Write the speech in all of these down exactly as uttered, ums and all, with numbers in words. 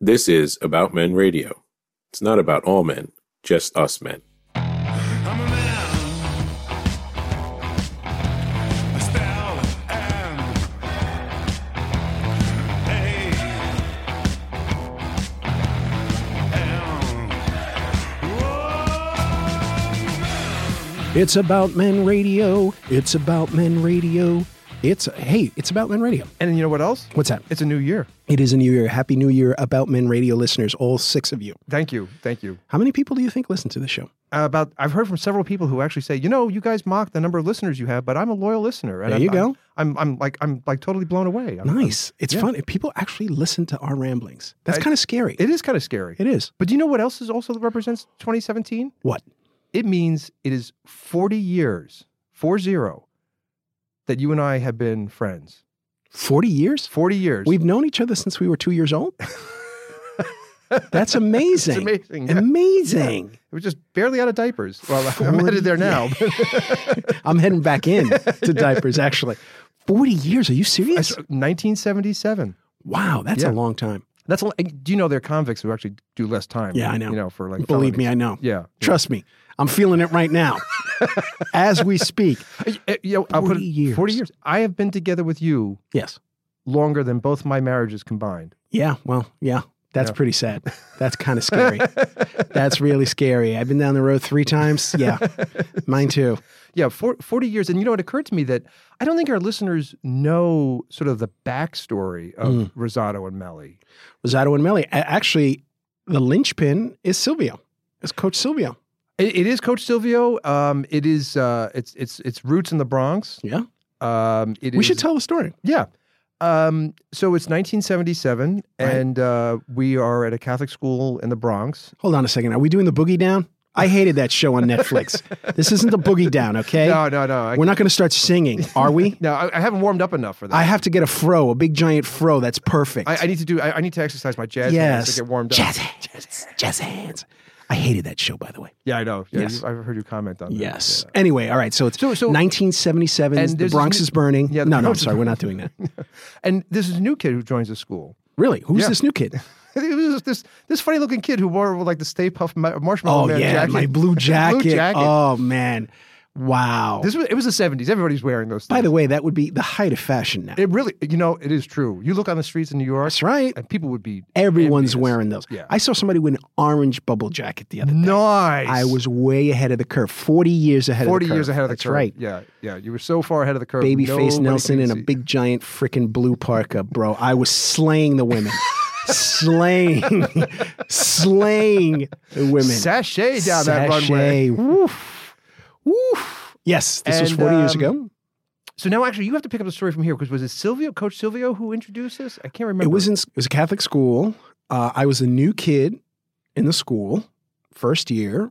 This is About Men Radio. It's not about all men, just us men. It's About Men Radio. It's About Men Radio. It's, hey, it's About Men Radio. And you know what else? What's that? It's a new year. It is a new year. Happy New Year, About Men Radio listeners, all six of you. Thank you. Thank you. How many people do you think listen to this show? Uh, about, I've heard from several people who actually say, you know, you guys mock the number of listeners you have, but I'm a loyal listener. And there I'm, you go. I'm, I'm, I'm like, I'm like totally blown away. I'm, nice. I'm, it's yeah. fun. People actually listen to our ramblings. That's kind of scary. It is kind of scary. It is. But do you know what else is also represents twenty seventeen? What? It means it is forty years, four zero. That you and I have been friends. forty years? forty years. We've known each other since we were two years old? That's amazing. It's amazing. Yeah. Amazing. Yeah. We're just barely out of diapers. Well, I'm headed there now. I'm heading back in to diapers, actually. forty years? Are you serious? I, nineteen seventy-seven. Wow, that's yeah. a long time. That's a, do you know there are convicts who actually do less time? Yeah, I know. You know, for like Believe felonies. me, I know. Yeah. Trust yeah. me. I'm feeling it right now as we speak. You know, I'll put it, forty years. forty years. I have been together with you yes, longer than both my marriages combined. Yeah, well, yeah. That's yeah. pretty sad. That's kind of scary. That's really scary. I've been down the road three times. Yeah, mine too. Yeah, for, forty years. And you know, it occurred to me that I don't think our listeners know sort of the backstory of mm. Rosato and Melly. Rosato and Melly. Actually, the linchpin is Silvio. It's Coach Silvio. It, it is Coach Silvio. Um, it is. Uh, it's it's it's roots in the Bronx. Yeah. Um, it we is, should tell the story. Yeah. Um, so it's nineteen seventy-seven, right. and uh, we are at a Catholic school in the Bronx. Hold on a second. Are we doing the Boogie Down? I hated that show on Netflix. This isn't the Boogie Down, okay? No, no, no. I, We're not going to start singing, are we? No, I, I haven't warmed up enough for that. I have to get a fro, a big giant fro. That's perfect. I, I need to do. I, I need to exercise my jazz yes. hands to get warmed up. Jazz hands, jazz hands. I hated that show, by the way. Yeah, I know. Yeah, yes. you, I've heard you comment on that. Yes. Yeah. Anyway, all right. So it's so, so, nineteen seventy-seven. The Bronx new, is burning. Yeah, no, no, I'm sorry. We're not doing that. And this is a new kid who joins the school. Really? Who's yeah. this new kid? It was this this funny looking kid who wore like the Stay Puft Marshmallow oh, Man yeah, jacket. Oh, yeah, my blue jacket. blue jacket. Oh, man. Wow. This was, it was the seventies. Everybody's wearing those things. By the way, that would be the height of fashion now. It really, you know, it is true. You look on the streets in New York. That's right. And people would be. Everyone's envious. Wearing those. Yeah. I saw somebody with an orange bubble jacket the other day. Nice. I was way ahead of the curve. forty years ahead forty of the curve. forty years ahead of the That's curve. That's right. Yeah. Yeah. You were so far ahead of the curve. Babyface Nelson in a big giant freaking blue parka, bro. I was slaying the women. slaying. slaying the women. Sashay down Sashay. that runway. Woof. Woof. Yes, this and, was forty um, years ago. So now, actually, you have to pick up the story from here because was it Silvio, Coach Silvio, who introduced this? I can't remember. It was in, it was a Catholic school. Uh, I was a new kid in the school, first year,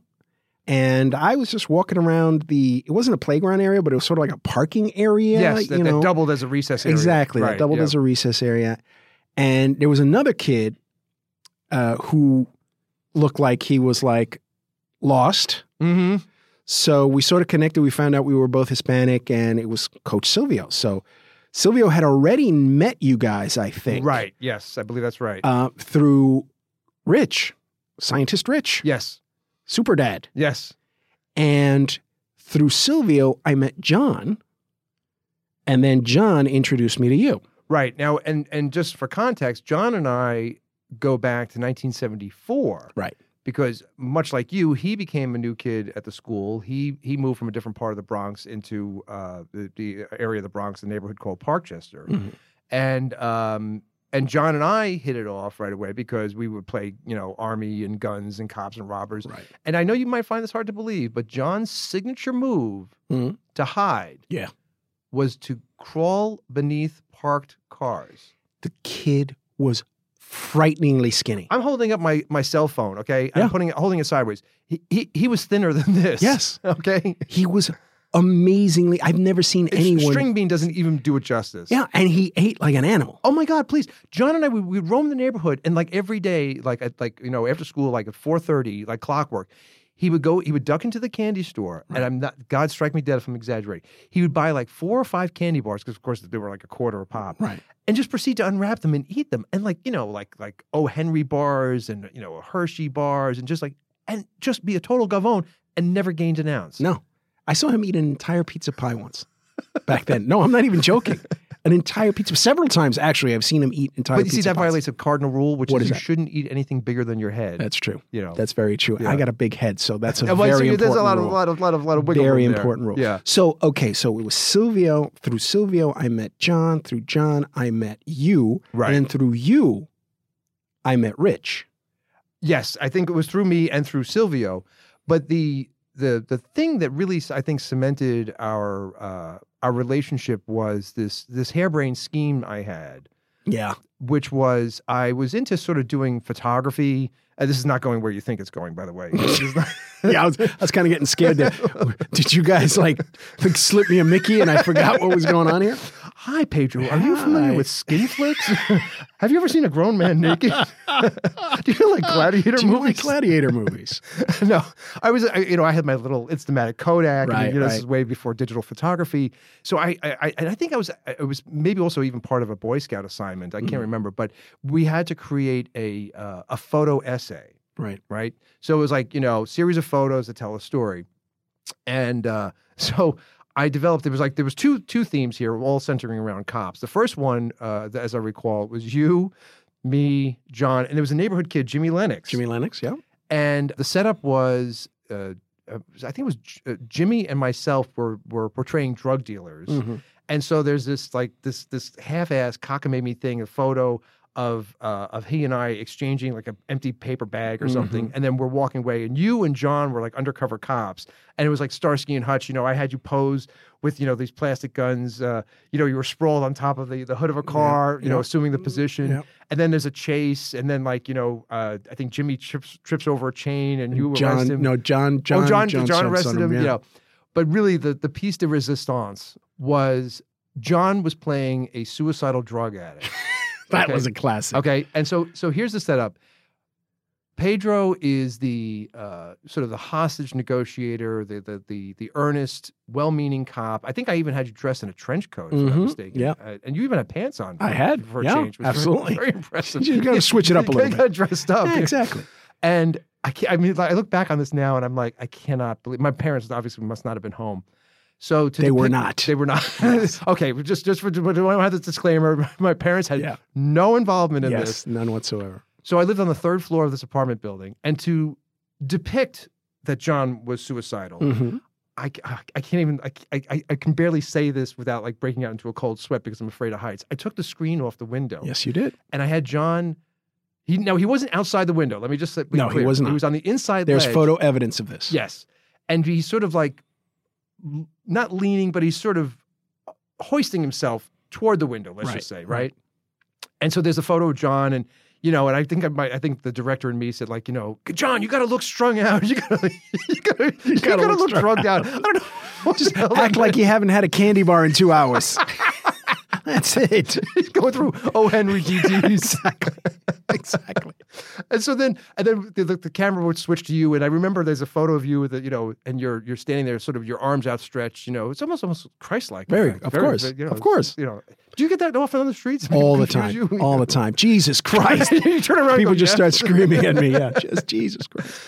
and I was just walking around the. It wasn't a playground area, but it was sort of like a parking area. Yes, that, you know. that doubled as a recess area. Exactly, right, that doubled yeah. as a recess area. And there was another kid uh, who looked like he was like lost. Mm-hmm. So we sort of connected. We found out we were both Hispanic, and it was Coach Silvio. So Silvio had already met you guys, I think. Right. Yes, I believe that's right. Uh, through Rich, Scientist Rich. Yes. Super Dad. Yes. And through Silvio, I met John, and then John introduced me to you. Right. Now, and and just for context, John and I go back to nineteen seventy-four. Right. Because much like you, he became a new kid at the school. He he moved from a different part of the Bronx into uh, the, the area of the Bronx, the neighborhood called Parkchester. Mm-hmm. And um, and John and I hit it off right away because we would play, you know, army and guns and cops and robbers. Right. And I know you might find this hard to believe, but John's signature move mm-hmm. to hide yeah. was to crawl beneath parked cars. The kid was frighteningly skinny. I'm holding up my, my cell phone, okay? I'm yeah. putting it, holding it sideways. He, he he was thinner than this. Yes. Okay? He was amazingly, I've never seen it's, anyone. String bean doesn't even do it justice. Yeah, and he ate like an animal. Oh my God, please. John and I, we, we roamed the neighborhood and like every day, like at like, you know, after school, like at four thirty, like clockwork, He would go, he would duck into the candy store, right. and I'm not, God strike me dead if I'm exaggerating. He would buy like four or five candy bars, because of course they were like a quarter a pop. Right. And just proceed to unwrap them and eat them. And like, you know, like, like O. Henry bars and, you know, Hershey bars and just like, and just be a total gavone and never gained an ounce. No. I saw him eat an entire pizza pie once back then. No, I'm not even joking. An entire pizza. Several times, actually, I've seen him eat entire pizza But you see, that pies. violates a cardinal rule, which what is, is you shouldn't eat anything bigger than your head. That's true. You know, that's very true. Yeah. I got a big head, so that's a well, very so important there's a lot rule. Of, lot of, lot of, lot of wiggle Very important there. Rule. Yeah. So, okay, so it was Silvio. Through Silvio, I met John. Through John, I met you. Right. And then through you, I met Rich. Yes, I think it was through me and through Silvio. But the the the thing that really, I think, cemented our... Uh, Our relationship was this this harebrained scheme I had, yeah. Which was I was into sort of doing photography. Uh, this is not going where you think it's going, by the way. Not... yeah, I was, I was kind of getting scared there. Did you guys like, like slip me a Mickey and I forgot what was going on here? Hi, Pedro. Are you familiar Hi. with skin flicks? Have you ever seen a grown man naked? Do you like gladiator Do you movies? Like gladiator movies? No, I was. I, you know, I had my little Instamatic Kodak. Right, and, you know, right. This is way before digital photography. So I, I, and I think I was. It was maybe also even part of a Boy Scout assignment. I can't mm. remember, but we had to create a uh, a photo essay. Right. Right. So it was like, you know, series of photos that tell a story, and uh, so. I developed, it was like, there was two two themes here, all centering around cops. The first one, uh, as I recall, was you, me, John, and there was a neighborhood kid, Jimmy Lennox. Jimmy Lennox, yeah. And the setup was, uh, I think it was uh, Jimmy and myself were were portraying drug dealers. Mm-hmm. And so there's this like, this this half-ass cockamamie thing, a photo of uh, of he and I exchanging like an empty paper bag or something, mm-hmm. and then we're walking away, and you and John were like undercover cops, and it was like Starsky and Hutch. You know, I had you pose with, you know, these plastic guns. Uh, you know, you were sprawled on top of the, the hood of a car, yeah. you know, yep. assuming the position. Yep. And then there's a chase, and then like, you know, uh, I think Jimmy trips trips over a chain, and you John, arrest him. No, John, John, oh, John, John, John arrested him. him yeah. You know, but really the the piece de resistance was John was playing a suicidal drug addict. That okay. was a classic. Okay, and so so here's the setup. Pedro is the uh, sort of the hostage negotiator, the the the, the earnest, well-meaning cop. I think I even had you dressed in a trench coat, if mm-hmm. I'm not mistaken. Yeah. Uh, and you even had pants on. For, I had. For a yeah, change, which absolutely. Was very, very impressive. You got to switch it up a little bit. You got dressed up. Yeah, exactly. And I can't, I mean, I look back on this now, and I'm like, I cannot believe my parents obviously must not have been home. So to they depict, were not. They were not. Okay, just just for do I have this disclaimer? My parents had yeah. no involvement in yes, this, none whatsoever. So I lived on the third floor of this apartment building, and to depict that John was suicidal, mm-hmm. I, I I can't even I, I I can barely say this without like breaking out into a cold sweat because I'm afraid of heights. I took the screen off the window. Yes, you did. And I had John. He no, he wasn't outside the window. Let me just be no, clear. He was not. He was on the inside. There's ledge. Photo evidence of this. Yes, and he sort of like. Not leaning, but he's sort of hoisting himself toward the window, let's right, just say, right? right? And so there's a photo of John, and you know, and I think I, might, I think the director and me said, like, you know, John, you got to look strung out. You got to, you got to, you, you got to look, look drugged out. out. I don't know. Just act like you haven't had a candy bar in two hours. That's it. He's going through O. Henry D Ds. Exactly. Exactly. And so then, and then the, the camera would switch to you. And I remember there's a photo of you that, you know, and you're you're standing there, sort of your arms outstretched. You know, it's almost almost Christ-like. Very, of Very, course, you know, of course. You know, do you get that often on the streets? All the time. You? All the time. Jesus Christ! You turn around. People go, just yeah. start screaming at me. Yeah, just Jesus Christ.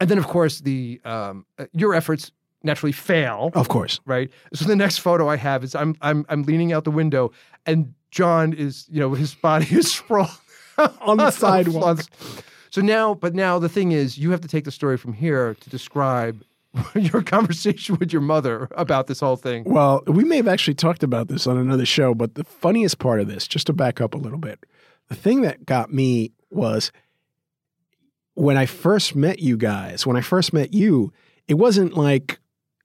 And then, of course, the um, your efforts. Naturally fail. Of course. Right? So the next photo I have is I'm I'm I'm leaning out the window and John is, you know, his body is sprawled on the sidewalk. So now, but now the thing is you have to take the story from here to describe your conversation with your mother about this whole thing. Well, we may have actually talked about this on another show, but the funniest part of this, just to back up a little bit, the thing that got me was when I first met you guys, when I first met you, it wasn't like,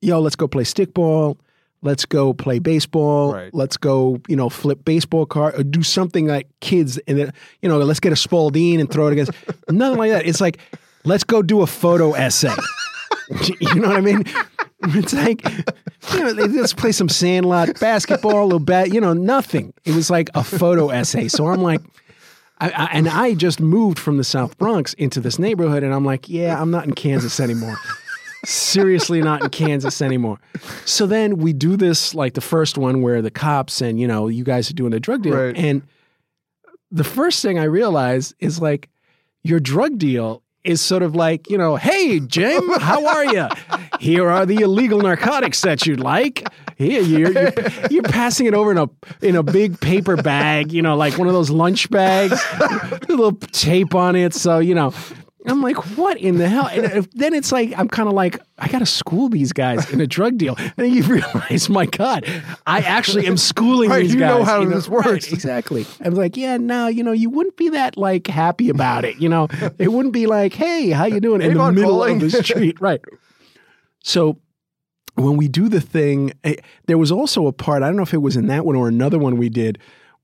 yo, let's go play stickball, let's go play baseball, right. let's go, you know, flip baseball card, or do something like kids, and then, you know, let's get a Spalding and throw it against, nothing like that. It's like, let's go do a photo essay. You know what I mean? It's like, you know, let's play some sandlot basketball, a little bat, you know, nothing. It was like a photo essay. So I'm like, I, I, and I just moved from the South Bronx into this neighborhood, and I'm like, yeah, I'm not in Kansas anymore. Seriously not in Kansas anymore. So then we do this, like the first one where the cops and, you know, you guys are doing a drug deal. Right. And the first thing I realized is, like, your drug deal is sort of like, you know, hey, Jim, how are you? Here are the illegal narcotics that you'd like. Here, you're, you're, you're passing it over in a in a big paper bag, you know, like one of those lunch bags, a little tape on it. So, you know, I'm like, what in the hell? And if, then it's like, I'm kind of like, I got to school these guys in a drug deal. And then you realize, my God, I actually am schooling right, these you guys. You know how you know, this works. Right, exactly. I'm like, yeah, no, you know, you wouldn't be that, like, happy about it. You know, it wouldn't be like, hey, how you doing? In Keep the middle calling. Of the street. Right. So when we do the thing, it, there was also a part, I don't know if it was in that one or another one we did,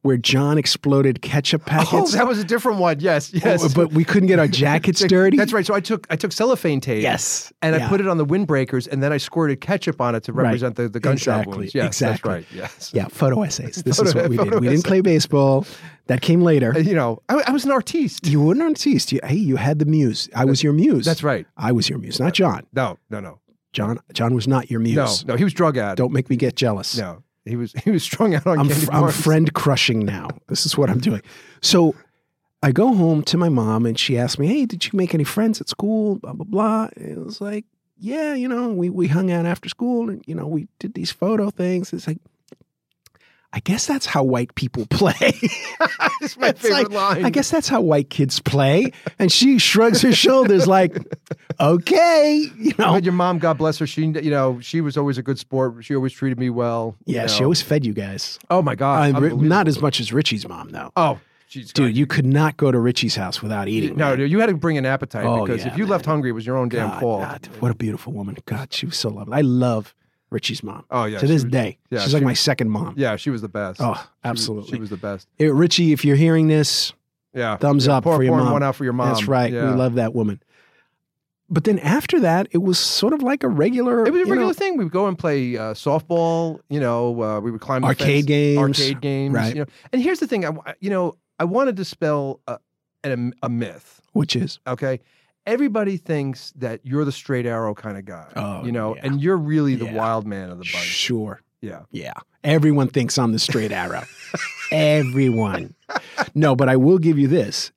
where John exploded ketchup packets. Oh, that was a different one. Yes, yes. Oh, but we couldn't get our jackets dirty. That's right. So I took I took cellophane tape. Yes. And yeah. I put it on the windbreakers, and then I squirted ketchup on it to represent right. the, the gunshot exactly. wounds. Yes, exactly. That's right. Yes. Yeah, photo essays. This photo, is what we did. Essays. We didn't play baseball. That came later. You know, I, I was an artiste. You were an artiste. You, hey, you had the muse. I that's, was your muse. That's right. I was your muse, not John. No, no, no. John John was not your muse. No, no, he was drug addict. Don't make me get jealous. No. He was he was strung out on I'm, candy bars. I'm friend crushing now. This is what I'm doing. So I go home to my mom, and she asked me, hey, did you make any friends at school, blah, blah, blah. And it was like, yeah, you know, we, we hung out after school, and, you know, we did these photo things. It's like, I guess that's how white people play. It's my it's favorite like, line. I guess that's how white kids play. And she shrugs her shoulders like, okay. You know, I had your mom, God bless her. She, you know, she was always a good sport. She always treated me well. Yeah. You know. She always fed you guys. Oh my God. I'm, not as much as Richie's mom though. Oh, Jesus dude, God. You could not go to Richie's house without eating. No, dude, you had to bring an appetite oh, because yeah, if you man. left hungry, it was your own God, damn fault. God, what a beautiful woman. God, she was so lovely. I love Richie's mom. Oh, yeah. To this was, day. Yeah, she's like she, my second mom. Yeah, she was the best. Oh, absolutely. She, she was the best. Hey, Richie, if you're hearing this, yeah, thumbs yeah, up pour, for your mom. one out for your mom. That's right. Yeah. We love that woman. But then after that, it was sort of like a regular... It was a regular know, thing. We would go and play uh, softball. You know, uh, we would climb the Arcade fence, games. Arcade games. Right. You know. And here's the thing. I, you know, I want to dispel a, a, a myth. Which is? Okay. Everybody thinks that you're the straight arrow kind of guy, oh, you know, yeah. and you're really the yeah. wild man of the bunch. Sure. Yeah. Yeah. Everyone thinks I'm the straight arrow. Everyone. No, but I will give you this.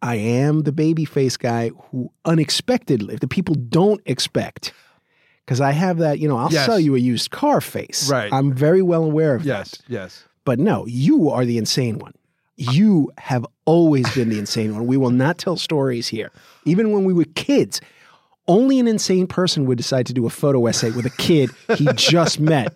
I am the baby face guy who unexpectedly, the people don't expect, because I have that, you know, I'll yes. sell you a used car face. Right. I'm very well aware of yes. that. Yes, yes. But no, you are the insane one. You have always been the insane one. We will not tell stories here. Even when we were kids, only an insane person would decide to do a photo essay with a kid he just met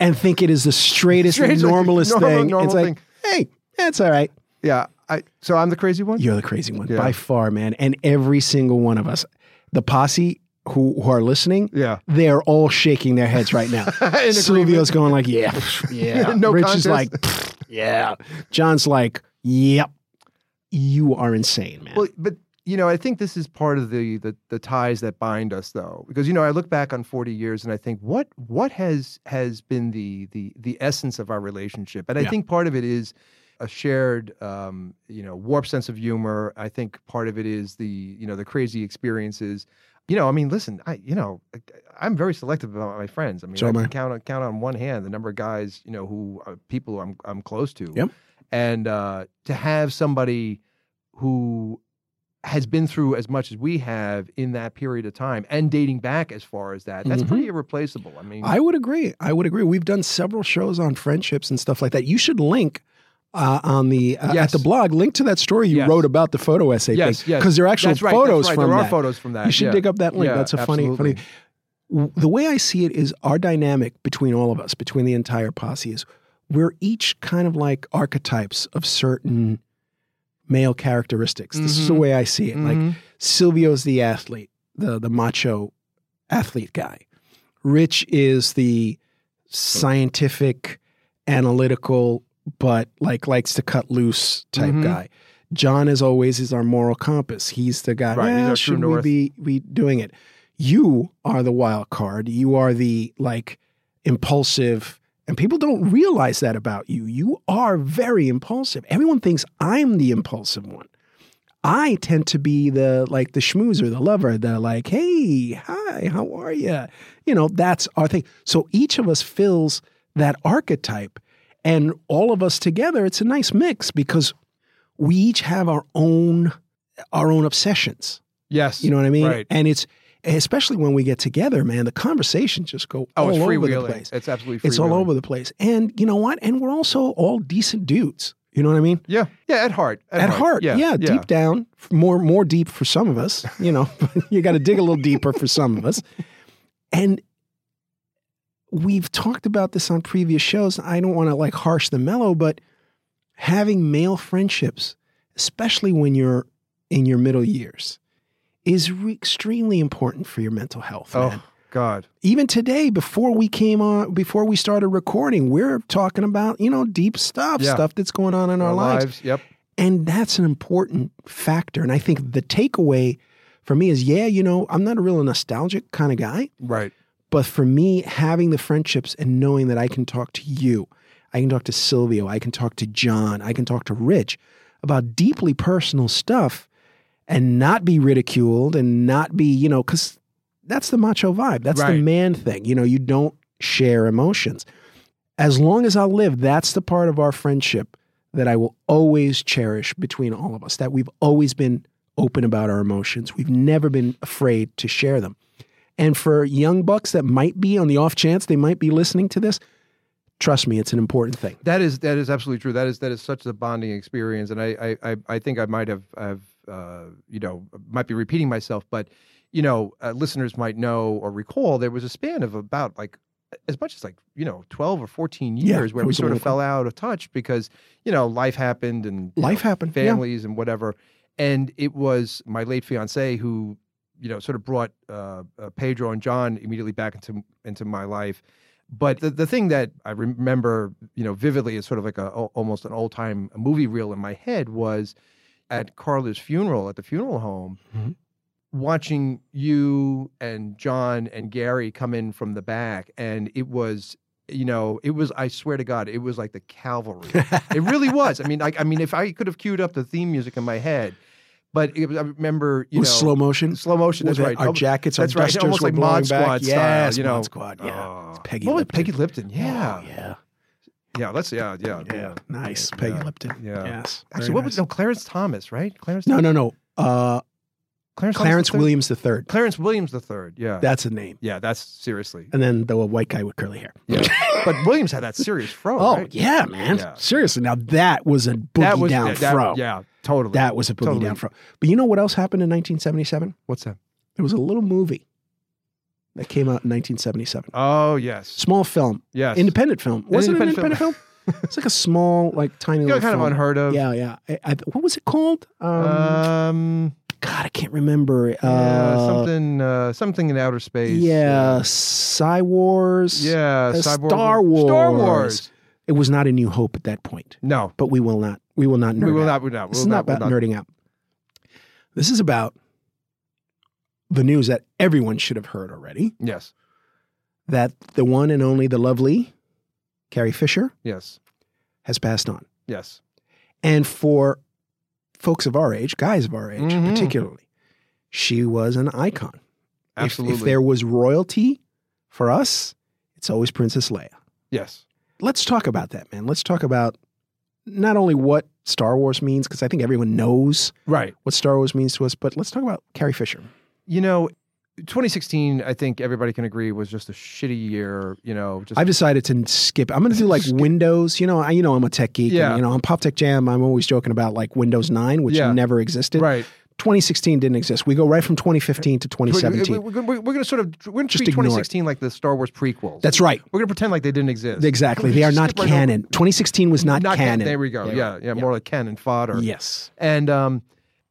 and think it is the straightest, straightest normalest normal, thing. Normal it's like, thing. Hey, that's all right. Yeah. I, so I'm the crazy one? You're the crazy one yeah. by far, man. And every single one of us, the posse who, who are listening, yeah. they're all shaking their heads right now. Silvio's going like, yeah, yeah. no Rich contest. Is like, yeah. John's like, yep, you are insane, man. Well, but, you know, I think this is part of the, the the ties that bind us, though, because, you know, I look back on forty years and I think what what has has been the the the essence of our relationship. And I yeah. think part of it is a shared, um, you know, warped sense of humor. I think part of it is the, you know, the crazy experiences. You know, I mean, listen, I, you know, I'm very selective about my friends. I mean, so I can count on, count on one hand the number of guys, you know, who are people I'm I'm close to. Yep. And uh, to have somebody who has been through as much as we have in that period of time and dating back as far as that, that's mm-hmm. pretty irreplaceable. I mean, I would agree. I would agree. We've done several shows on friendships and stuff like that. You should link. Uh, on the uh, yes. at the blog, link to that story you yes. wrote about the photo essay yes, thing, because yes. there are actual that's right, photos that's right. from there that. There are photos from that. You should yeah. dig up that link. Yeah, that's a absolutely. funny, funny. The way I see it is our dynamic between all of us, between the entire posse, is we're each kind of like archetypes of certain male characteristics. Mm-hmm. This is the way I see it. Mm-hmm. Like Silvio's the athlete, the the macho athlete guy. Rich is the scientific, analytical. But like likes to cut loose type mm-hmm. guy. John, as always, is our moral compass. He's the guy. Right, eh, should we north. be we doing it? You are the wild card. You are the like impulsive And people don't realize that about you. You are very impulsive. Everyone thinks I'm the impulsive one. I tend to be the, like, the schmoozer, the lover, the, like, hey, hi, how are you? You know, that's our thing. So each of us fills that archetype. And all of us together, it's a nice mix because we each have our own our own obsessions. Yes. You know what I mean? Right. And it's, especially when we get together, man, the conversations just go oh, all it's over the place. It's absolutely free. It's all over the place. And you know what? And we're also all decent dudes. You know what I mean? Yeah. Yeah, at heart. At, at heart. heart. Yeah. Yeah, yeah. Deep down, more more deep for some of us. You know, you got to dig a little deeper for some of us. And we've talked about this on previous shows. I don't want to like harsh the mellow, but having male friendships, especially when you're in your middle years, is re- extremely important for your mental health, man. Oh, God. Even today, before we came on, before we started recording, we're talking about, you know, deep stuff, yeah. stuff that's going on in our, our lives. lives. Yep. And that's an important factor. And I think the takeaway for me is, yeah, you know, I'm not a real nostalgic kind of guy. Right. But for me, having the friendships and knowing that I can talk to you, I can talk to Silvio, I can talk to John, I can talk to Rich about deeply personal stuff and not be ridiculed and not be, you know, because that's the macho vibe. That's right. The man thing. You know, you don't share emotions. As long as I live, that's the part of our friendship that I will always cherish between all of us, that we've always been open about our emotions. We've never been afraid to share them. And for young bucks that might be, on the off chance they might be listening to this, trust me, it's an important thing. That is that is absolutely true. That is that is such a bonding experience. And I I I think I might have have uh, you know might be repeating myself, but you know uh, listeners might know or recall there was a span of about like as much as like you know twelve or fourteen years yeah, where we sort of fell out of touch because you know life happened and life know, happened, families yeah. and whatever. And it was my late fiance who. You know, sort of brought uh, uh, Pedro and John immediately back into into my life. But the the thing that I remember, you know, vividly is sort of like a almost an old time movie reel in my head was at Carla's funeral at the funeral home, mm-hmm. watching you and John and Gary come in from the back, and it was. You know, it was, I swear to God, it was like the cavalry. It really was. I mean, I, I mean, if I could have queued up the theme music in my head. But it was, I remember, you it was know, slow motion. Slow motion. That's right. Our jackets, that's our right. dusters, almost like Mod Squad style. Yes, you know, Mod Squad. Yeah, it's Peggy. What was Peggy Lipton? Yeah, oh, yeah, yeah. Let's yeah, yeah, yeah. yeah. Nice, yeah. Peggy Lipton. Yeah. Yes. Actually, Very what nice. was no Clarence Thomas? Right, Clarence. No, Thomas? no, no. Uh, Clarence, Clarence the Williams the third. Clarence Williams the third. Yeah, that's a name. Yeah, that's seriously. And then the white guy with curly hair. Yeah, but Williams had that serious fro. Oh right? yeah, man. Yeah. Seriously, now that was a boogie that was, down yeah, that, fro. Yeah. Totally. That was a boogie totally. down front. But you know what else happened in nineteen seventy-seven? What's that? There was a little movie that came out in nineteen seventy-seven. Oh, yes. Small film. Yes. Independent film. Was it an independent film? film? It's like a small, like tiny you know, little kind film. Kind of unheard of. Yeah, yeah. I, I, what was it called? Um, um, God, I can't remember. Uh, uh, something uh, something in outer space. Yeah. yeah. Sci Wars. Yeah. Uh, Star Wars. Star Wars. It was not A New Hope at that point. No. But we will not. We will not nerd out. We will out. not. We'll this not, is not about we'll not. nerding out. This is about the news that everyone should have heard already. Yes. That the one and only, the lovely Carrie Fisher. Yes. Has passed on. Yes. And for folks of our age, guys of our age mm-hmm. particularly, she was an icon. Absolutely. If, if there was royalty for us, it's always Princess Leia. Yes. Let's talk about that, man. Let's talk about not only what Star Wars means, because I think everyone knows right. what Star Wars means to us, but let's talk about Carrie Fisher. You know, twenty sixteen, I think everybody can agree, was just a shitty year, you know. Just I've decided to skip. I'm going to do like skip. Windows. You know, I, you know, I'm a tech geek. Yeah. And, you know, on Pop Tech Jam, I'm always joking about like Windows nine, which yeah. never existed. Right. twenty sixteen didn't exist. We go right from twenty fifteen to twenty seventeen. We're, we're, we're, we're going to sort of we're going to treat twenty sixteen it. like the Star Wars prequels. That's right. We're going to pretend like they didn't exist. Exactly. They are not right canon. Over. twenty sixteen was not, not canon. Can, there we go. There yeah, yeah, yeah. More like canon fodder. Yes. And um,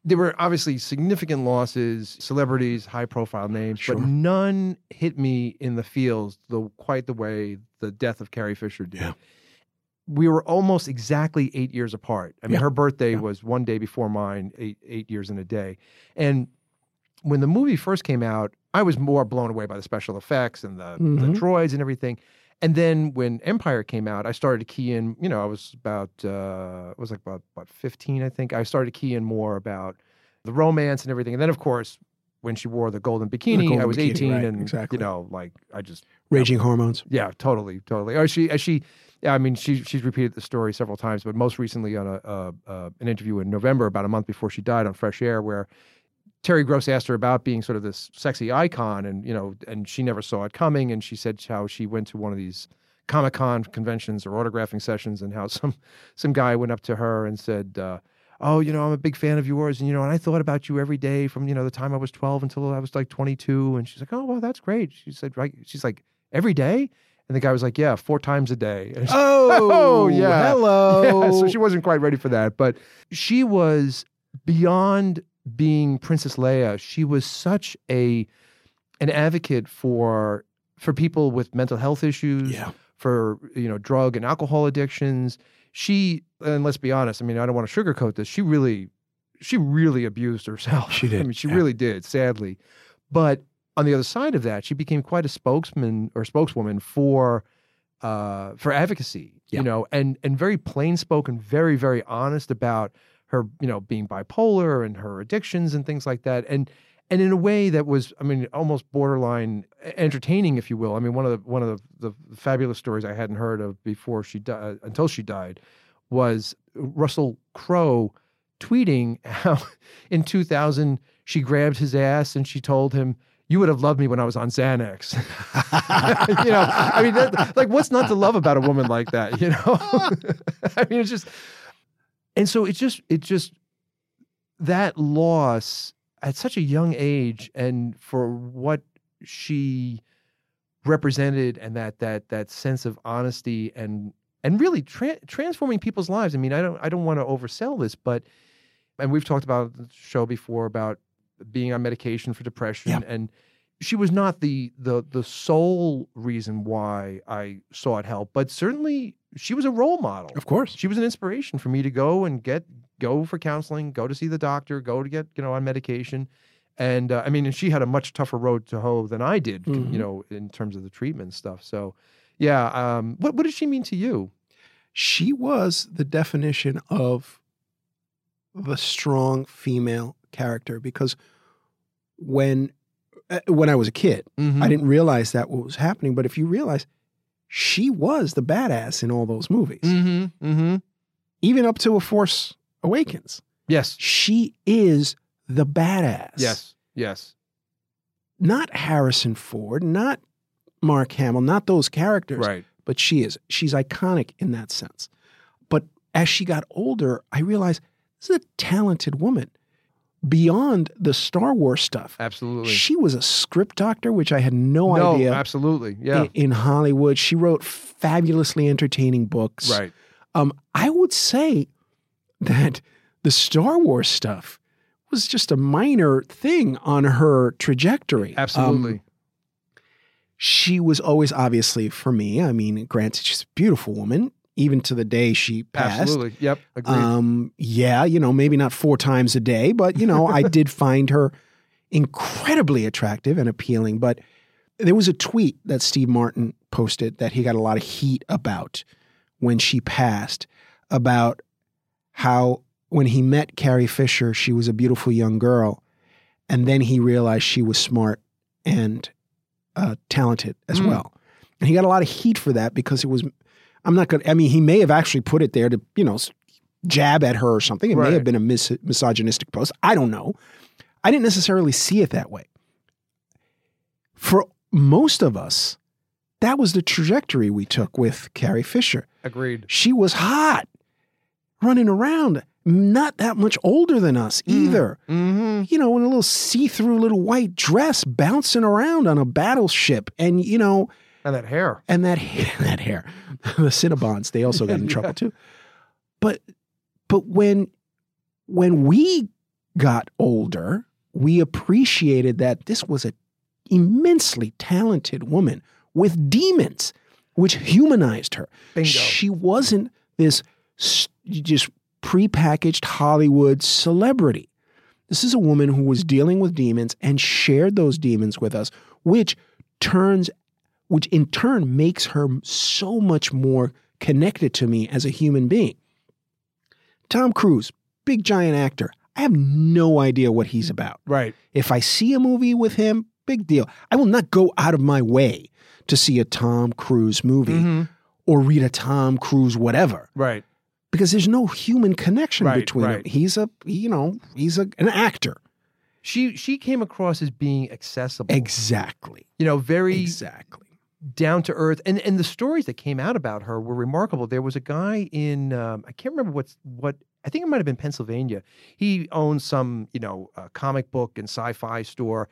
there were obviously significant losses, celebrities, high-profile names, sure. but none hit me in the feels the quite the way the death of Carrie Fisher did. Yeah. We were almost exactly eight years apart. I mean, yeah. her birthday yeah. was one day before mine, eight, eight years in a day. And when the movie first came out, I was more blown away by the special effects and the, mm-hmm. the droids and everything. And then when Empire came out, I started to key in, you know, I was about, uh, I was like about, about fifteen, I think. I started to key in more about the romance and everything. And then, of course, when she wore the golden bikini, the golden I was bikini, eighteen, right, and, exactly. you know, like, I just... Raging I, hormones. Yeah, totally, totally. Or she, she, I mean, she, she's repeated the story several times, but most recently on a, a, a an interview in November, about a month before she died, on Fresh Air, where Terry Gross asked her about being sort of this sexy icon, and, you know, and she never saw it coming, and she said how she went to one of these Comic-Con conventions or autographing sessions, and how some, some guy went up to her and said... Uh, oh, you know, I'm a big fan of yours, and, you know, and I thought about you every day from, you know, the time I was twelve until I was like twenty-two. And she's like, oh, well, that's great. She said, right. She's like, every day? And the guy was like, yeah, four times a day. And she, oh, oh, yeah. Hello. Yeah, so she wasn't quite ready for that. But she was, beyond being Princess Leia, she was such a an advocate for for people with mental health issues, yeah. for, you know, drug and alcohol addictions. She, and let's be honest, I mean, I don't want to sugarcoat this. She really, she really abused herself. She did. I mean, she yeah. really did, sadly. But on the other side of that, she became quite a spokesman or spokeswoman for uh, for advocacy, yeah. you know, and and very plain spoken, very, very honest about her, you know, being bipolar and her addictions and things like that. And and in a way that was, I mean, almost borderline entertaining, if you will. I mean, one of the one of the, the fabulous stories I hadn't heard of before she died, until she died, was Russell Crowe tweeting how in two thousand she grabbed his ass and she told him, "You would have loved me when I was on Xanax." You know, I mean, that, like, what's not to love about a woman like that? You know, I mean, it's just, and so it's just, it just that loss. At such a young age, and for what she represented, and that that that sense of honesty and and really tra- transforming people's lives. I mean, I don't I don't want to oversell this, but and we've talked about the show before about being on medication for depression, yeah. and she was not the the the sole reason why I sought help, but certainly she was a role model. Of course, she was an inspiration for me to go and get. Go for counseling, go to see the doctor, go to get, you know, on medication. And uh, I mean, and she had a much tougher road to hoe than I did, mm-hmm. you know, in terms of the treatment stuff. So yeah. Um, what, what did she mean to you? She was the definition of the strong female character, because when, uh, when I was a kid, mm-hmm. I didn't realize that what was happening, but if you realize she was the badass in all those movies, mm-hmm. Mm-hmm. even up to a Force Awakens. Yes. She is the badass. Yes. Yes. Not Harrison Ford, not Mark Hamill, not those characters. Right. But she is. She's iconic in that sense. But as she got older, I realized this is a talented woman. Beyond the Star Wars stuff. Absolutely. She was a script doctor, which I had no, no idea. No, absolutely. Yeah. In, in Hollywood. She wrote fabulously entertaining books. Right. Um, I would say that the Star Wars stuff was just a minor thing on her trajectory. Absolutely. Um, she was always, obviously, for me, I mean, granted, she's a beautiful woman, even to the day she passed. Absolutely, yep, agreed. Um, yeah, you know, maybe not four times a day, but, you know, I did find her incredibly attractive and appealing. But there was a tweet that Steve Martin posted that he got a lot of heat about when she passed, about how when he met Carrie Fisher, she was a beautiful young girl, and then he realized she was smart and uh, talented as mm. well. And he got a lot of heat for that because it was, I'm not going to, I mean, he may have actually put it there to, you know, jab at her or something. It right. may have been a mis- misogynistic post. I don't know. I didn't necessarily see it that way. For most of us, that was the trajectory we took with Carrie Fisher. Agreed. She was hot. Running around, not that much older than us either. Mm-hmm. You know, in a little see-through little white dress, bouncing around on a battleship, and you know, and that hair, and that that hair, the Cinnabons. They also got in trouble yeah. too. But but when when we got older, we appreciated that this was an immensely talented woman with demons, which humanized her. Bingo. She wasn't this. Just prepackaged Hollywood celebrity. This is a woman who was dealing with demons and shared those demons with us, which turns, which in turn makes her so much more connected to me as a human being. Tom Cruise, big giant actor. I have no idea what he's about. Right. If I see a movie with him, big deal. I will not go out of my way to see a Tom Cruise movie mm-hmm. or read a Tom Cruise whatever. Right. Because there's no human connection right, between right. them. He's a, you know, he's a, an actor. She she came across as being accessible. Exactly. You know, very exactly down to earth. And and the stories that came out about her were remarkable. There was a guy in um, I can't remember what's what I think it might have been Pennsylvania. He owned some you know uh, comic book and sci-fi store,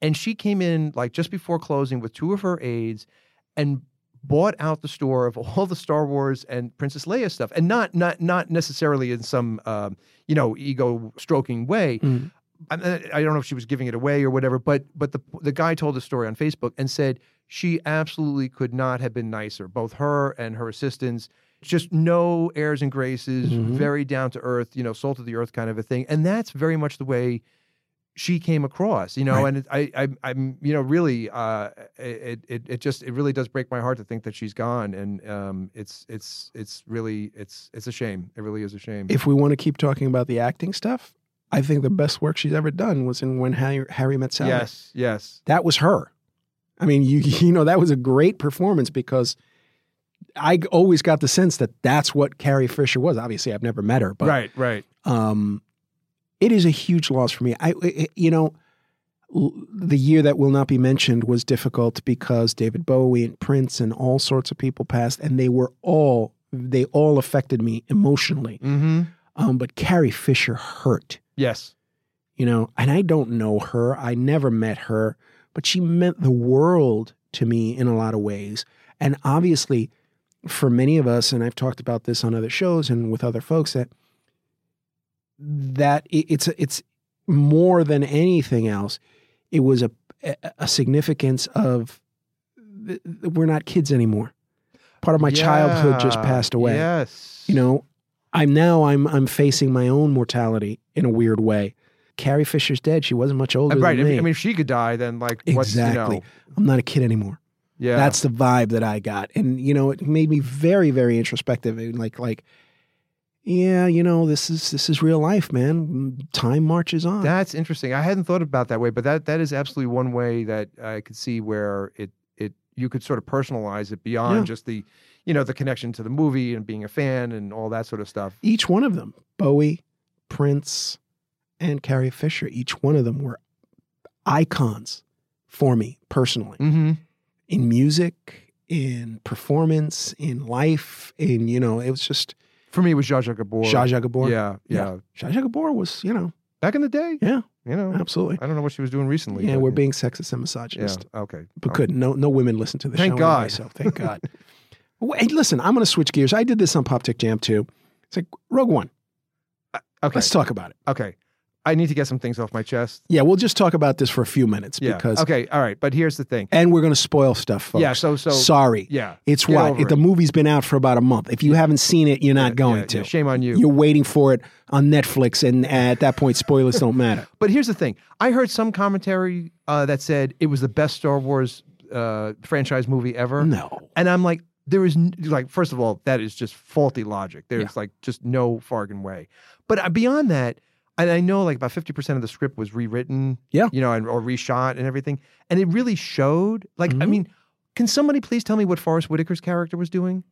and she came in like just before closing with two of her aides, and bought out the store of all the Star Wars and Princess Leia stuff, and not not not necessarily in some um, you know ego stroking way. Mm. I don't know if she was giving it away or whatever, but but the the guy told a story on Facebook and said she absolutely could not have been nicer. Both her and her assistants, just no airs and graces, mm-hmm. very down to earth, you know, salt of the earth kind of a thing. And that's very much the way she came across, you know. Right. And I, I I'm you know really uh, it it it just it really does break my heart to think that she's gone, and um it's it's it's really it's it's a shame. It really is a shame. If we want to keep talking about the acting stuff. I think the best work she's ever done was in When Harry, Harry Met Sally. Yes, yes. That was her. I mean, you you know, that was a great performance because I always got the sense that that's what Carrie Fisher was. Obviously, I've never met her. But, right, right. Um, it is a huge loss for me. I, it, you know, the year that will not be mentioned was difficult because David Bowie and Prince and all sorts of people passed, and they were all, they all affected me emotionally. Mm-hmm. Um, but Carrie Fisher hurt. Yes. You know, and I don't know her. I never met her, but she meant the world to me in a lot of ways. And obviously, for many of us, and I've talked about this on other shows and with other folks, that that it's it's more than anything else, it was a, a significance of we're not kids anymore. Part of my yeah. childhood just passed away. Yes. You know, I'm now I'm I'm facing my own mortality in a weird way. Carrie Fisher's dead. She wasn't much older right. than me. I mean, if she could die, then like what's, exactly. You know. I'm not a kid anymore. Yeah, that's the vibe that I got, and you know, it made me very, very introspective. And like, like, yeah, you know, this is this is real life, man. Time marches on. That's interesting. I hadn't thought about it that way, but that that is absolutely one way that I could see where it it you could sort of personalize it beyond yeah. just the. You know, the connection to the movie and being a fan and all that sort of stuff. Each one of them, Bowie, Prince, and Carrie Fisher, each one of them were icons for me personally. Mm-hmm. In music, in performance, in life, in, you know, it was just... For me, it was Zsa Zsa Gabor. Zsa Zsa Gabor. Yeah, yeah. yeah. Zsa Zsa Gabor was, you know... Back in the day. Yeah. You know, absolutely. I don't know what she was doing recently. Yeah, but, we're yeah. being sexist and misogynist. Yeah, okay. But okay. good. No, no women listen to the thank show. God. Myself. Thank God. Thank God. Hey, listen, I'm going to switch gears. I did this on Pop Tech Jam, too. It's like, Rogue One. Uh, okay. Let's talk about it. Okay. I need to get some things off my chest. Yeah, we'll just talk about this for a few minutes. Yeah. Because okay, all right. But here's the thing. And we're going to spoil stuff, folks. Yeah, so... so sorry. Yeah. It's what? It, the movie's been out for about a month. If you yeah. haven't seen it, you're not yeah, going yeah, to. Yeah, shame on you. You're waiting for it on Netflix, and at that point, spoilers don't matter. But here's the thing. I heard some commentary uh, that said it was the best Star Wars uh, franchise movie ever. No. And I'm like... There is, like, first of all, that is just faulty logic. There's, yeah. like, just no fargan way. But beyond that, and I know, like, about fifty percent of the script was rewritten, yeah. you know, and, or reshot and everything. And it really showed. Like, mm-hmm. I mean, can somebody please tell me what Forrest Whitaker's character was doing?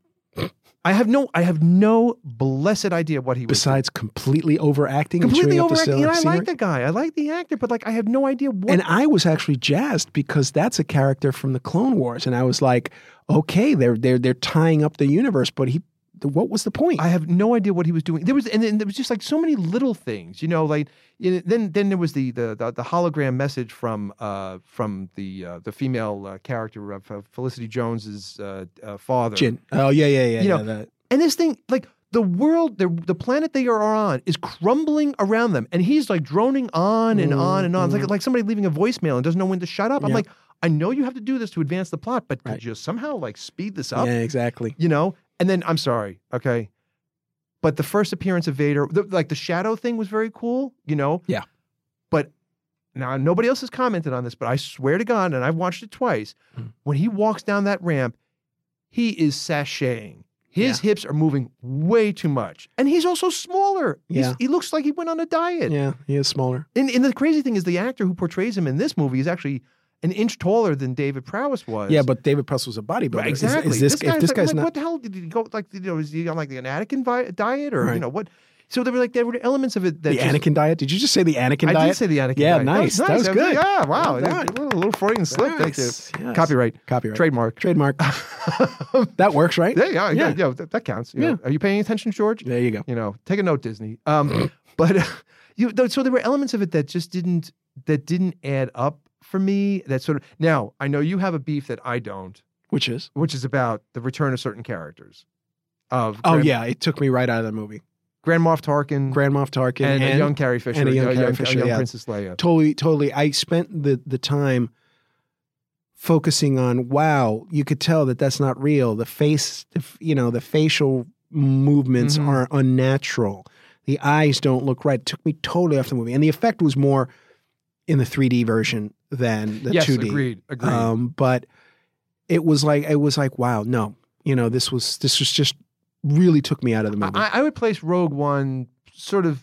I have no I have no blessed idea what he was Besides doing. completely overacting. Completely and overacting. And I like the guy. I like the actor, but, like, I have no idea what. And I was actually jazzed because that's a character from the Clone Wars. And I was like... Okay, they're they're they're tying up the universe, but he, what was the point? I have no idea what he was doing. There was and then there was just like so many little things, you know. Like you know, then then there was the the the, the hologram message from uh from the uh, the female uh, character of uh, Felicity Jones's uh, uh, father. Jin. Oh yeah yeah yeah. You yeah know, that. And this thing like the world the the planet they are on is crumbling around them, and he's like droning on and mm, on and on. Mm. It's like like somebody leaving a voicemail and doesn't know when to shut up. Yeah. I'm like. I know you have to do this to advance the plot, but right. could you somehow like speed this up? Yeah, exactly. You know? And then, I'm sorry, okay? But the first appearance of Vader, the, like the shadow thing was very cool, you know? Yeah. But now nobody else has commented on this, but I swear to God, and I've watched it twice, mm. when he walks down that ramp, he is sashaying. His yeah. hips are moving way too much. And he's also smaller. He's, yeah. He looks like he went on a diet. Yeah, he is smaller. And, and the crazy thing is the actor who portrays him in this movie is actually an inch taller than David Prowse was. Yeah, but David Prowse was a bodybuilder. Right, exactly. Is, is this, this guy's, if this like, guy's like, not... What the hell? Did he go, like, you know, is he on like the Anakin diet or, right. you know, what... So there were like there were elements of it that the just, Anakin diet. Did you just say the Anakin I diet? I did say the Anakin yeah, diet. Yeah, nice. That was, nice. That was good. Like, yeah, wow. Well a little, little Freudian slip. Nice. Yes. Copyright. Copyright. Trademark. Trademark. That works, right? Yeah, yeah, yeah. yeah that, that counts. You yeah. know, are you paying attention, George? There you go. You know, take a note, Disney. Um, but uh, you so there were elements of it that just didn't that didn't add up for me. That sort of now I know you have a beef that I don't, which is which is about the return of certain characters. Of oh Grand- yeah, it took me right out of that movie. Grand Moff Tarkin. Grand Moff Tarkin. And, and a young Carrie Fisher. And a young, young Carrie Fisher, young yeah. Princess Leia. Totally, totally. I spent the, the time focusing on, wow, you could tell that that's not real. The face, the, you know, the facial movements mm-hmm. are unnatural. The eyes don't look right. It took me totally off the movie. And the effect was more in the three D version than the yes, two D. Yes, agreed, agreed. Um, but it was like, it was like, wow, no. You know, this was this was just... really took me out of the movie. I, I would place Rogue One sort of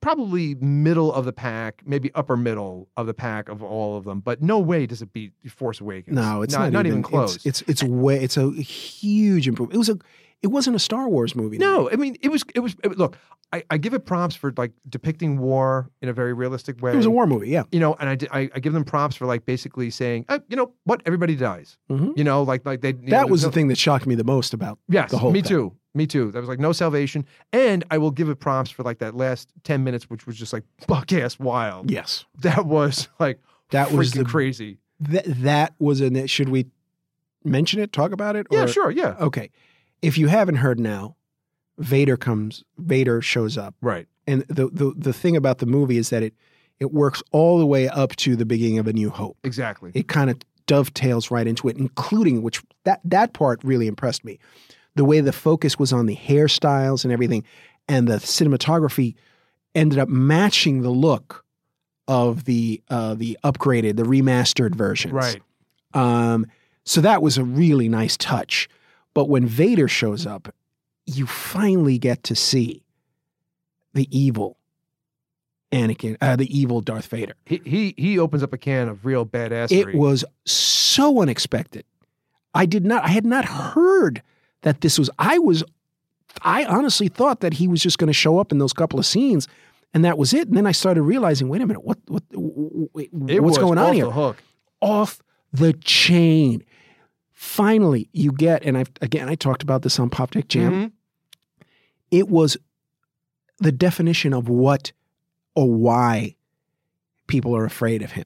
probably middle of the pack, maybe upper middle of the pack of all of them, but no way does it beat Force Awakens. No, it's not, not, not even, even close. It's, it's it's way it's a huge improvement. It was a it wasn't a Star Wars movie. No, though. I mean it was it was it, look. I, I give it props for like depicting war in a very realistic way. It was a war movie, yeah. You know, and I, did, I, I give them props for like basically saying, oh, you know, what everybody dies. Mm-hmm. You know, like like they. That know, was no, the thing that shocked me the most about. Yes, the whole me thing. too, me too. There was like no salvation, and I will give it props for like that last ten minutes, which was just like buck ass wild. Yes, that was like that was the, crazy. That that was a should we mention it? Talk about it? Or, yeah, sure. Yeah, okay. If you haven't heard now. Vader comes, Vader shows up. Right. And the, the the thing about the movie is that it it works all the way up to the beginning of A New Hope. Exactly. It kind of dovetails right into it, including, which that, that part really impressed me. The way the focus was on the hairstyles and everything, and the cinematography ended up matching the look of the uh, the upgraded, the remastered versions. Right. Um, so that was a really nice touch. But when Vader shows up, you finally get to see the evil Anakin, uh, the evil Darth Vader. He, he he opens up a can of real badassery. It was so unexpected. I did not, I had not heard that this was, I was, I honestly thought that he was just going to show up in those couple of scenes and that was it. And then I started realizing, wait a minute, what, what, what what's going on here? Off the hook. Off the chain. Finally, you get, and I've again, I talked about this on Poptech Jam. Mm-hmm. It was the definition of what or why people are afraid of him.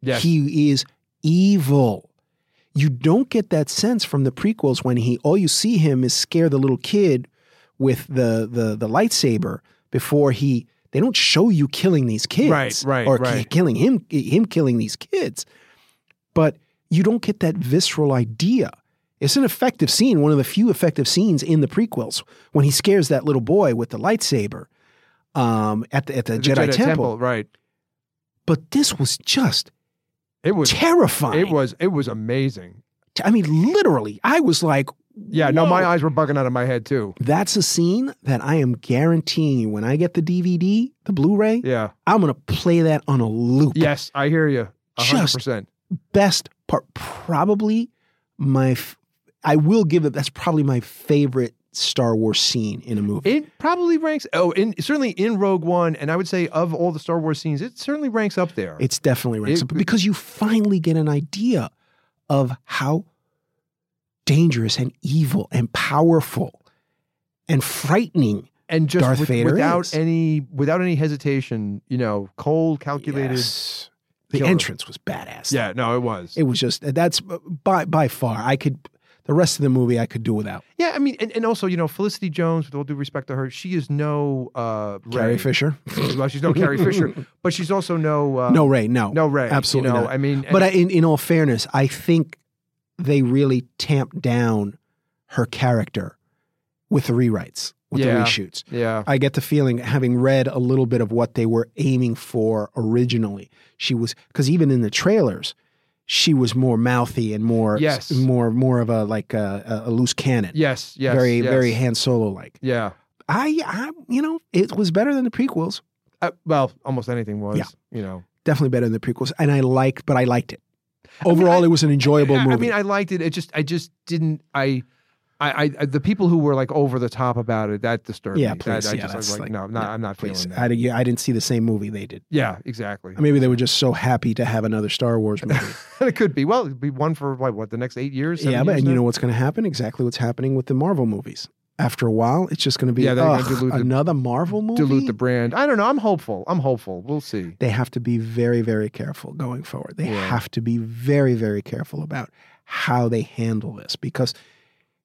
Yes. He is evil. You don't get that sense from the prequels when he all you see him is scare the little kid with the the the lightsaber before he. They don't show you killing these kids, right? Right? Or right. killing him, him killing these kids, but. You don't get that visceral idea. It's an effective scene, one of the few effective scenes in the prequels, when he scares that little boy with the lightsaber um, at the, at the, the Jedi, Jedi Temple. Temple. Right. But this was just it was terrifying. It was it was amazing. I mean, literally, I was like, yeah, whoa. No, my eyes were bugging out of my head too. That's a scene that I am guaranteeing you when I get the D V D, the Blu-ray, yeah. I'm going to play that on a loop. Yes, I hear you. one hundred percent. Just best part, probably my, I will give it, that's probably my favorite Star Wars scene in a movie. It probably ranks, oh, in, certainly in Rogue One, and I would say of all the Star Wars scenes, it certainly ranks up there. It's definitely ranks it, up, because you finally get an idea of how dangerous and evil and powerful and frightening and just Darth with, Vader without is. any without any hesitation, you know, cold, calculated. Yes. The Killer. Entrance was badass. Yeah, no, it was. It was just, that's by by far, I could, the rest of the movie I could do without. Yeah, I mean, and, and also, you know, Felicity Jones, with all due respect to her, she is no uh, Rey. Carrie Fisher. Well, she's no Carrie Fisher, but she's also no... Uh, no Rey, no. No Rey. Absolutely you know, not. I mean, but I, in, in all fairness, I think they really tamped down her character with the rewrites. with yeah. the reshoots. Yeah. I get the feeling, having read a little bit of what they were aiming for originally, she was, because even in the trailers, she was more mouthy and more, yes. more, more of a, like a, a loose cannon. Yes, yes, Very, yes. very Han Solo-like. Yeah. I, I, you know, it was better than the prequels. Uh, well, almost anything was, yeah. you know. Definitely better than the prequels. And I liked, but I liked it. Overall, I mean, I, it was an enjoyable I, I, movie. I mean, I liked it. It just, I just didn't, I, I, I, the people who were like over the top about it, that disturbed yeah, me. Please, that, I yeah, please. I was like, like no, no, no, I'm not please. feeling that. I, did, yeah, I didn't see the same movie they did. Yeah, exactly. Or maybe they were just so happy to have another Star Wars movie. It could be. Well, it'd be one for what, what the next eight years? Yeah, but years and now? You know what's going to happen? Exactly what's happening with the Marvel movies. After a while, it's just going to be yeah, ugh, dilute another the, Marvel movie? Dilute the brand. I don't know. I'm hopeful. I'm hopeful. We'll see. They have to be very, very careful going forward. They yeah. have to be very, very careful about how they handle this, because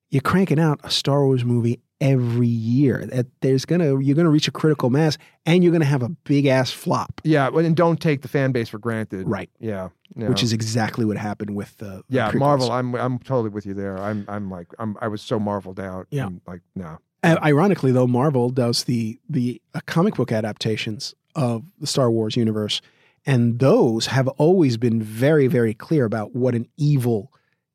you're cranking out a Star Wars movie every year. That there's gonna you're gonna reach a critical mass, and you're gonna have a big ass flop. Yeah, and don't take the fan base for granted. Right. Yeah. yeah. Which is exactly what happened with the yeah prequels. Marvel. I'm I'm totally with you there. I'm I'm like I'm I was so marveled out. Yeah. And like no. Nah. Ironically though, Marvel does the the uh, comic book adaptations of the Star Wars universe, and those have always been very very clear about what an evil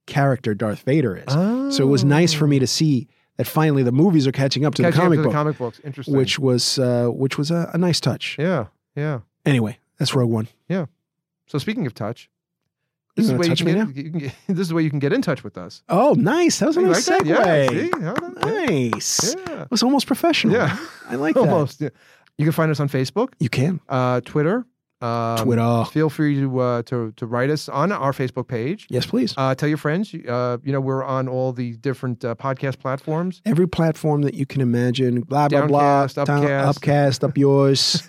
character Darth Vader is. Oh. So it was nice for me to see that finally the movies are catching up to catching the comic up to book, the comic books. Interesting. Which was uh, which was a, a nice touch. Yeah, yeah. Anyway, that's Rogue One. Yeah. So speaking of touch, this is, touch me get, now? Get, this is the way you can get in touch with us. Oh, nice. That was a nice like segue. Yeah, see? Oh, nice. Yeah. It was almost professional. Yeah. I like that. Almost. Yeah. You can find us on Facebook. You can. Uh, Twitter. Um, Twitter. Feel free to, uh, to to write us on our Facebook page. Yes, please. Uh, tell your friends. Uh, you know, we're on all the different uh, podcast platforms. Every platform that you can imagine. Blah, blah, blah. Downcast, Upcast. Down, upcast, up yours.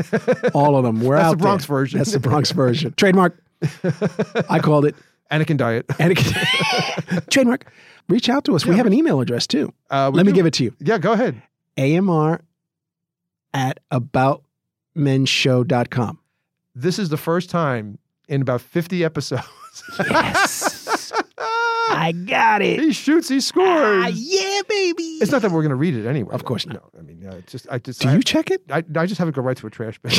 All of them. We're That's out there. That's the Bronx there. version. That's the Bronx version. Trademark. I called it. Anakin Diet. Anakin. Trademark. Reach out to us. Yeah. We have an email address, too. Uh, Let do. me give it to you. Yeah, go ahead. A M R at about men show dot com. This is the first time in about fifty episodes. Yes. I got it. He shoots, he scores. Ah, yeah, baby. It's not that we're going to read it anyway. Of course not. No, I mean, uh, it's just, I just. Do I, you check it? I, I just have it go right to a trash bin.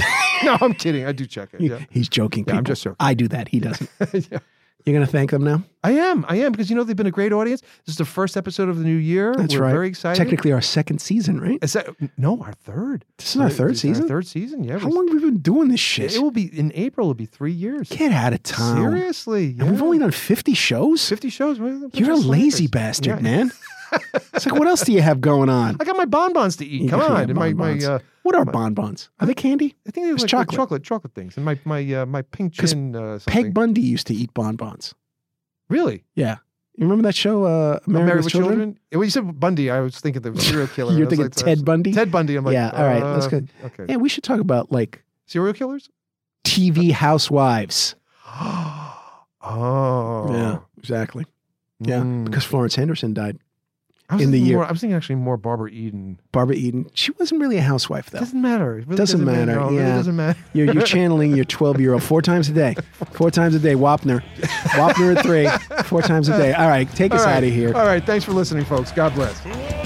No, I'm kidding. I do check it. Yeah. He's joking. Yeah, I'm just joking. I do that. He doesn't. Yeah. You're going to thank them now? I am. I am, because, you know, they've been a great audience. This is the first episode of the new year. That's We're right. very excited. Technically our second season, right? Is that, no, our third. This is our third this season? Our third season, yeah. How long have we been doing this shit? It will be, in April, it'll be three years. Get out of town. Seriously. Yeah. And we've only done fifty shows? fifty shows. You're a lazy bastard, yeah. man. It's like, what else do you have going on? I got my bonbons to eat. You Come on. And my, my, uh, what are my, bonbons? Are they candy? I think they're like chocolate. Like chocolate, chocolate things. And my my uh, my pink chin uh, something. Peg Bundy used to eat bonbons. Really? Yeah. You remember that show, uh, Married, Married with, with Children? Children? When you said Bundy, I was thinking the serial killer. You're thinking like, Ted Bundy? Ted Bundy. I'm like, yeah, all right. Uh, let's go. Okay. Yeah, we should talk about like serial killers? T V housewives. Oh. Yeah, exactly. Yeah, mm. because Florence Henderson died. In the year, more, I was thinking actually more Barbara Eden. Barbara Eden. She wasn't really a housewife, though. Doesn't matter. It really doesn't, doesn't matter. matter. Yeah, it really doesn't matter. You're, you're channeling your twelve-year-old four times a day. Four times a day. Wapner. Wapner at three. Four times a day. All right, take All us right. out of here. All right, thanks for listening, folks. God bless.